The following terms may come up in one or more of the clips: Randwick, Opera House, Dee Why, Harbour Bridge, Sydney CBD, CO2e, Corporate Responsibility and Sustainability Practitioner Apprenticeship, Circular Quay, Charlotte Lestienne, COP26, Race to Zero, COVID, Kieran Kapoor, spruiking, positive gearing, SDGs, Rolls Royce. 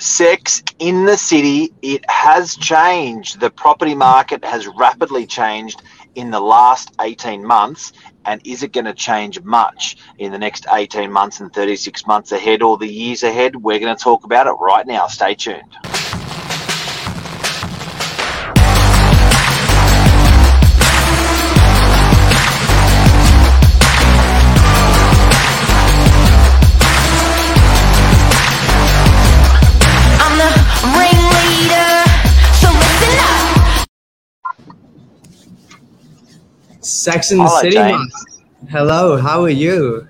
Sex in the city, it has changed. The property market has rapidly changed in the last 18 months and isn't going to change much in the next 18 months and 36 months ahead or the years ahead. We're going to talk about it right now. Stay tuned. Sex in the Hello, City James. Hello, how are you?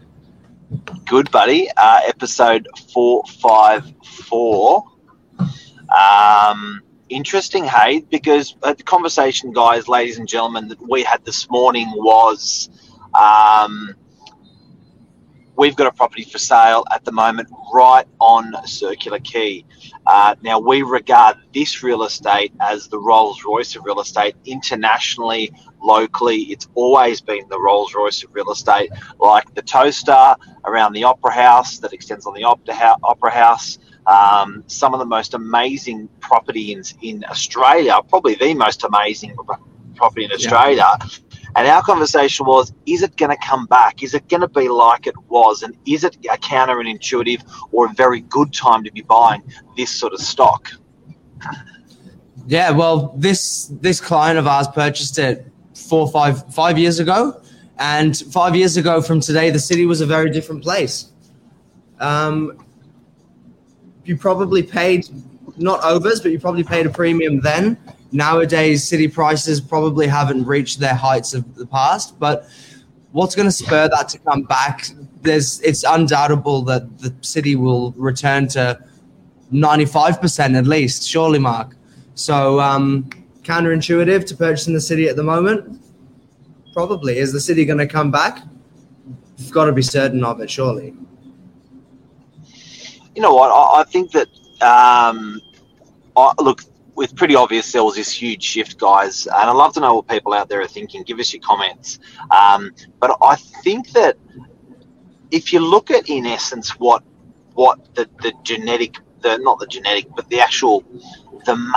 Good, buddy. Episode 454. Interesting, hey, because the conversation, guys, ladies and gentlemen, that we had this morning was we've got a property for sale at the moment right on Circular Quay. Now, we regard this real estate as the Rolls Royce of real estate internationally, locally. It's always been the Rolls Royce of real estate, like the Toaster around the Opera House that extends on the Opera House. Some of the most amazing property in Australia, probably the most amazing property in Australia. Yeah. And our conversation was, is it going to come back? Is it going to be like it was? And is it a counterintuitive or a very good time to be buying this sort of stock? Yeah, well, this client of ours purchased it five years ago. And 5 years ago from today, the city was a very different place. You probably paid, not overs, but you probably paid a premium then. Nowadays, city prices probably haven't reached their heights of the past, but what's going to spur that to come back? It's undoubtable that the city will return to 95% at least, surely, Mark. So counterintuitive to purchase in the city at the moment? Probably. Is the city going to come back? You've got to be certain of it, surely. You know what? I think that, look, it's pretty obvious there was this huge shift, guys, and I'd love to know what people out there are thinking. Give us your comments. But I think that if you look at, in essence, what the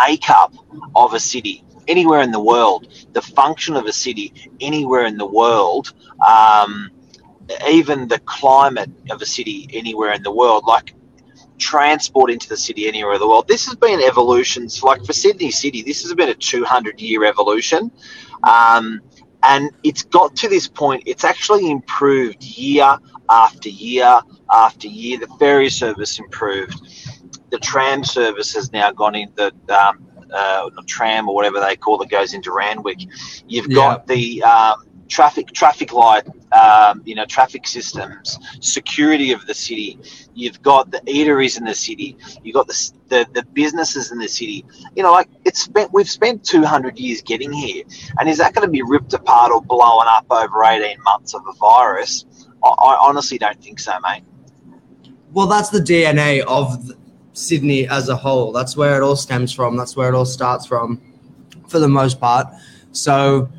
makeup of a city anywhere in the world, the function of a city anywhere in the world, even the climate of a city anywhere in the world, like transport into the city anywhere in the world. This has been evolutions, like for Sydney City, this has been a 200-year evolution. And it's got to this point, it's actually improved year after year after year. The ferry service improved. The tram service has now gone in the tram or whatever they call it goes into Randwick. You've got the traffic light, traffic systems, security of the city. You've got the eateries in the city. You've got the businesses in the city. You know, like we've spent 200 years getting here. And is that going to be ripped apart or blown up over 18 months of a virus? I honestly don't think so, mate. Well, that's the DNA of Sydney as a whole. That's where it all stems from. That's where it all starts from for the most part. So,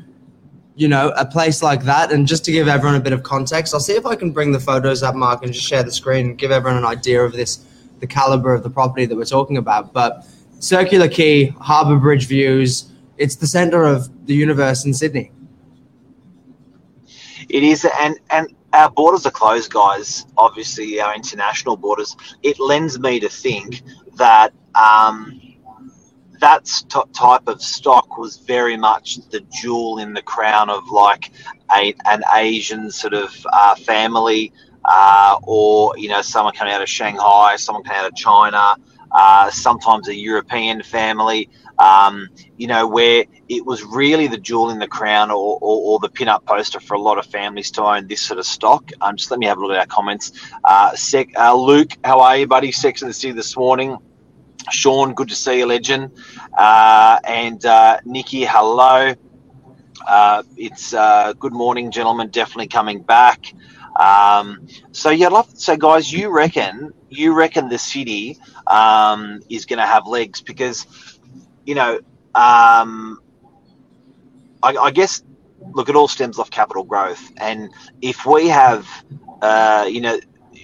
you know, a place like that, and just to give everyone a bit of context, I'll see if I can bring the photos up, Mark, and just share the screen and give everyone an idea of this, the caliber of the property that we're talking about. But Circular Quay, Harbour Bridge views, it's the centre of the universe in Sydney. It is, and our borders are closed, guys, obviously our international borders. It lends me to think that that type of stock was very much the jewel in the crown of like an Asian sort of family or, you know, someone coming out of Shanghai, someone coming out of China, sometimes a European family, you know, where it was really the jewel in the crown or the pin-up poster for a lot of families to own this sort of stock. Just let me have a look at our comments. Luke, how are you, buddy? Sex and the City this morning. Sean, good to see you, legend. And Nikki, hello. It's good morning, gentlemen. Definitely coming back. So guys, you reckon the city is going to have legs because, you know, I guess, look, it all stems off capital growth, and if we have, you know.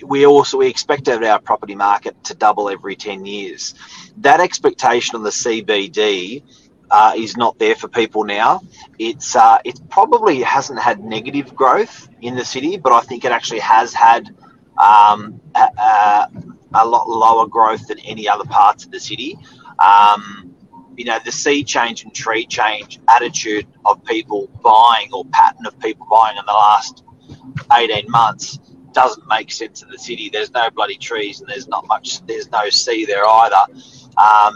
we expect our property market to double every 10 years. That expectation on the CBD is not there for people now. It probably hasn't had negative growth in the city, but I think it actually has had a lot lower growth than any other parts of the city. You know, the sea change and tree change attitude of people buying, or pattern of people buying in the last 18 months doesn't make sense in the city. There's no bloody trees, and there's no sea there either.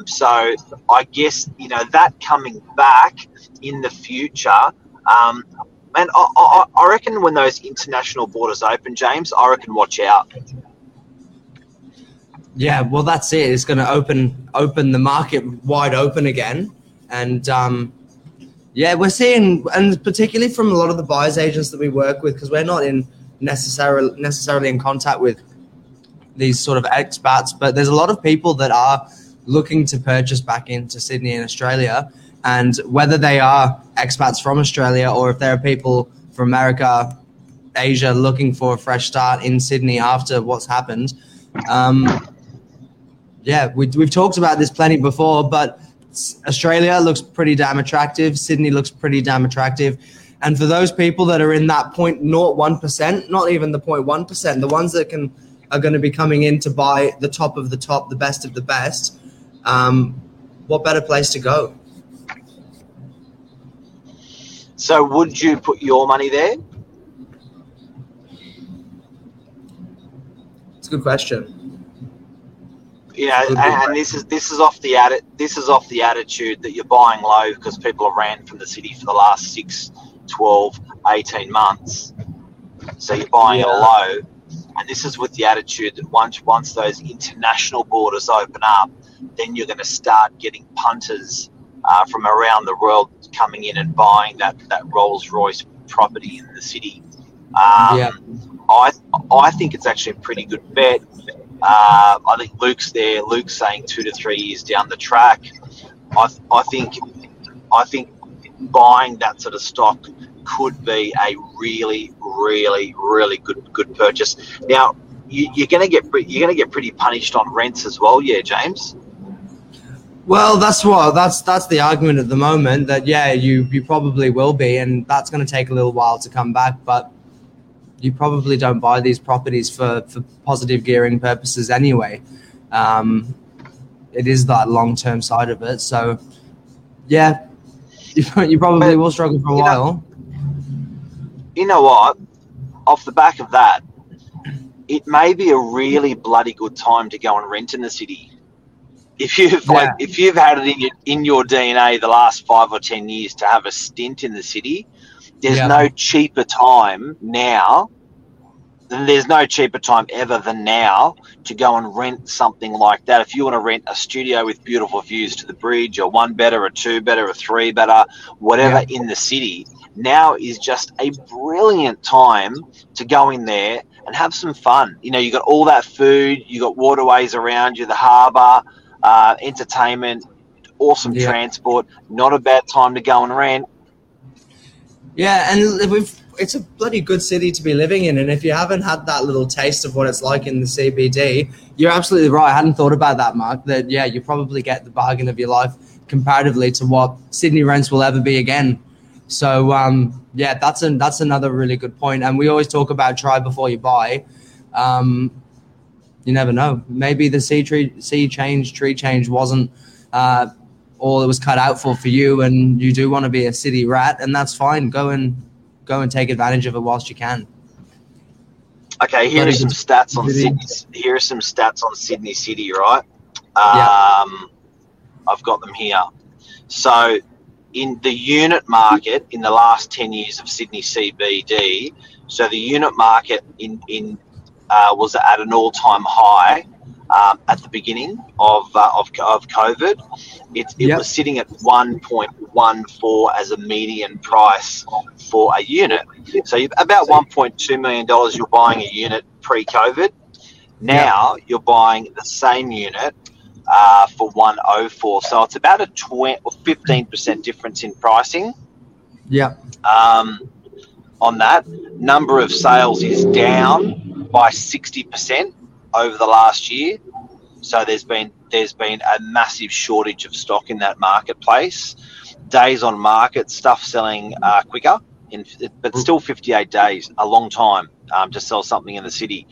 So I guess, you know, that coming back in the future, and I reckon when those international borders open, James, I reckon watch out. Yeah, well, that's it. It's going to open the market wide open again. And yeah, we're seeing, and particularly from a lot of the buyers agents that we work with, because we're not in necessarily in contact with these sort of expats, but there's a lot of people that are looking to purchase back into Sydney and Australia. And whether they are expats from Australia, or if there are people from America, Asia, looking for a fresh start in Sydney after what's happened. Yeah, we've talked about this plenty before, but Australia looks pretty damn attractive. Sydney looks pretty damn attractive. And for those people that are in that 0.01%, not even the 0.1%, the ones that are going to be coming in to buy the top of the top, the best of the best, what better place to go? So would you put your money there? It's a good question. You know, and this is off the attitude that you're buying low because people have ran from the city for the last 6, 12, 18 months. So you're buying at a low, and this is with the attitude that once those international borders open up, then you're going to start getting punters from around the world coming in and buying that Rolls Royce property in the city. I think it's actually a pretty good bet. I think Luke's there. Luke's saying 2 to 3 years down the track. I think buying that sort of stock could be a really, really, really good purchase. Now you're going to get pretty punished on rents as well, yeah, James. Well, that's the argument at the moment. That you probably will be, and that's going to take a little while to come back, but. You probably don't buy these properties for positive gearing purposes anyway. It is that long-term side of it. So, yeah, you probably will struggle for a while. You know what? Off the back of that, it may be a really bloody good time to go and rent in the city. If you've had it in your DNA the last 5 or 10 years to have a stint in the city, there's no cheaper time now, there's no cheaper time ever than now to go and rent something like that. If you want to rent a studio with beautiful views to the bridge, or one better, a two better, a three better, whatever in the city, now is just a brilliant time to go in there and have some fun. You know, you got all that food, you got waterways around you, the harbour, entertainment, awesome transport, not a bad time to go and rent. Yeah, and it's a bloody good city to be living in. And if you haven't had that little taste of what it's like in the CBD, you're absolutely right. I hadn't thought about that, Mark, that, you probably get the bargain of your life comparatively to what Sydney rents will ever be again. So, that's another really good point. And we always talk about try before you buy. You never know. Maybe the tree change wasn't all it was cut out for you, and you do want to be a city rat, and that's fine. Go and take advantage of it whilst you can. Okay, here are some stats on Sydney City, right? I've got them here. So in the unit market in the last 10 years of Sydney CBD, so the unit market in was at an all-time high. At the beginning of COVID, it was sitting at 1.14 as a median price for a unit. So about $1.2 million you're buying a unit pre-COVID. Now you're buying the same unit for 104. So it's about a 15% difference in pricing. On that. Number of sales is down by 60% over the last year. So there's been a massive shortage of stock in that marketplace. Days on market, stuff selling quicker, but still 58 days, a long time to sell something in the city.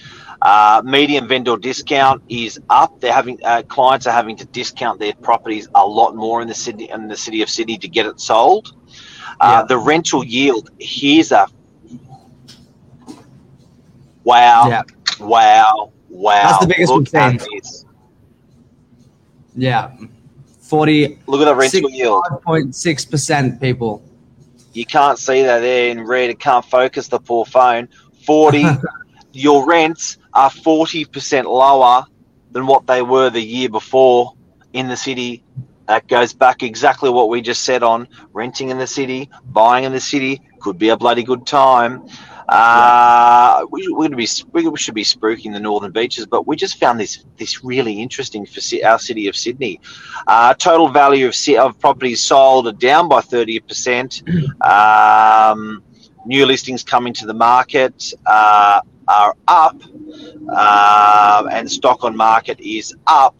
Medium vendor discount is up. They're having clients are having to discount their properties a lot more in the city of Sydney to get it sold. The rental yield, here's a wow. That's the biggest percentage. Yeah. 40. Look at the rental yield. 5.6%, people. You can't see that there in red. It can't focus the poor phone. 40. Your rents are 40% lower than what they were the year before in the city. That goes back exactly what we just said on renting in the city, buying in the city. Could be a bloody good time. We should be spruiking the northern beaches, but we just found this really interesting for our city of Sydney. Total value of properties sold are down by 30%. New listings coming to the market are up, and stock on market is up.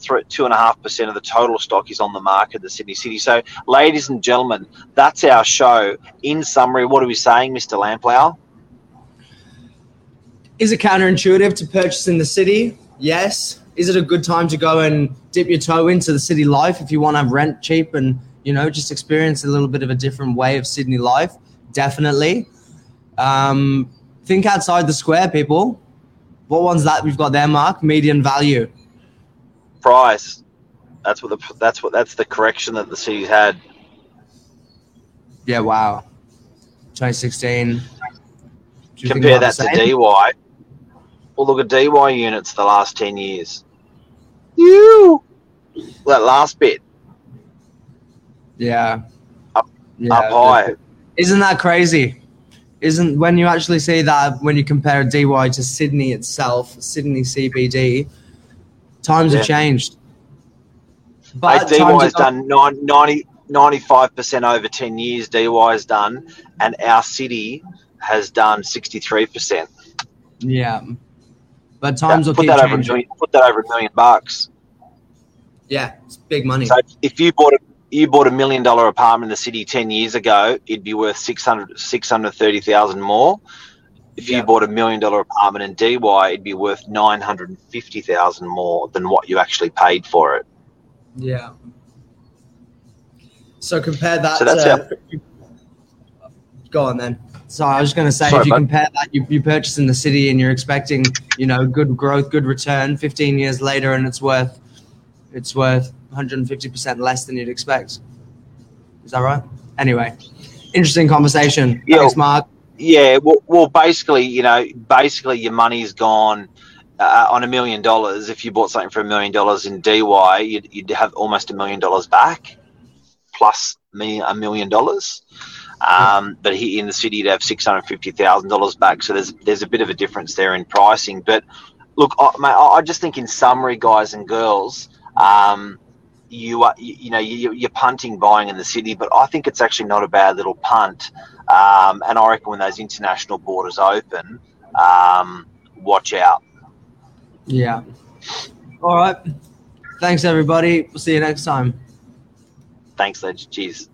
2.5% of the total stock is on the market, the Sydney City. So, ladies and gentlemen, that's our show. In summary, what are we saying, Mr. Lamplow? Is it counterintuitive to purchase in the city? Yes. Is it a good time to go and dip your toe into the city life if you want to have rent cheap and, just experience a little bit of a different way of Sydney life? Definitely. Think outside the square, people. What one's that we've got there, Mark? Median value. Price. That's the correction that the city's had. Yeah, wow. 2016. Compare that to Dee Why. Well, look at Dee Why units the last 10 years. You. That last bit. Yeah. Up high. Isn't that crazy? Isn't when you actually see that, when you compare Dee Why to Sydney itself, Sydney CBD, times have changed. But Dee Why has done 95% over 10 years, Dee Why has done, and our city has done 63%. Yeah. But times will keep changing. Put that over $1 million. Yeah, it's big money. So if you bought a $1 million apartment in the city 10 years ago, it'd be worth $630,000 more. If you bought a $1 million apartment in Dee Why, it'd be worth $950,000 more than what you actually paid for it. Yeah. So compare that. So that's go on then. So I was going to say, if you compare that, you purchase in the city and you're expecting, good growth, good return. 15 years later, and it's worth 150% less than you'd expect. Is that right? Anyway, interesting conversation. Yo. Thanks, Mark. Yeah, well, basically your money's gone on $1 million. If you bought something for $1 million in Dee Why, you'd have almost $1 million back, plus $1 million. But here in the city, you'd have $650,000 back. So there's a bit of a difference there in pricing. But look, I just think in summary, guys and girls, you're punting buying in the city, but I think it's actually not a bad little punt. And I reckon when those international borders open, watch out. Yeah. All right. Thanks, everybody. We'll see you next time. Thanks, Ledge. Cheers.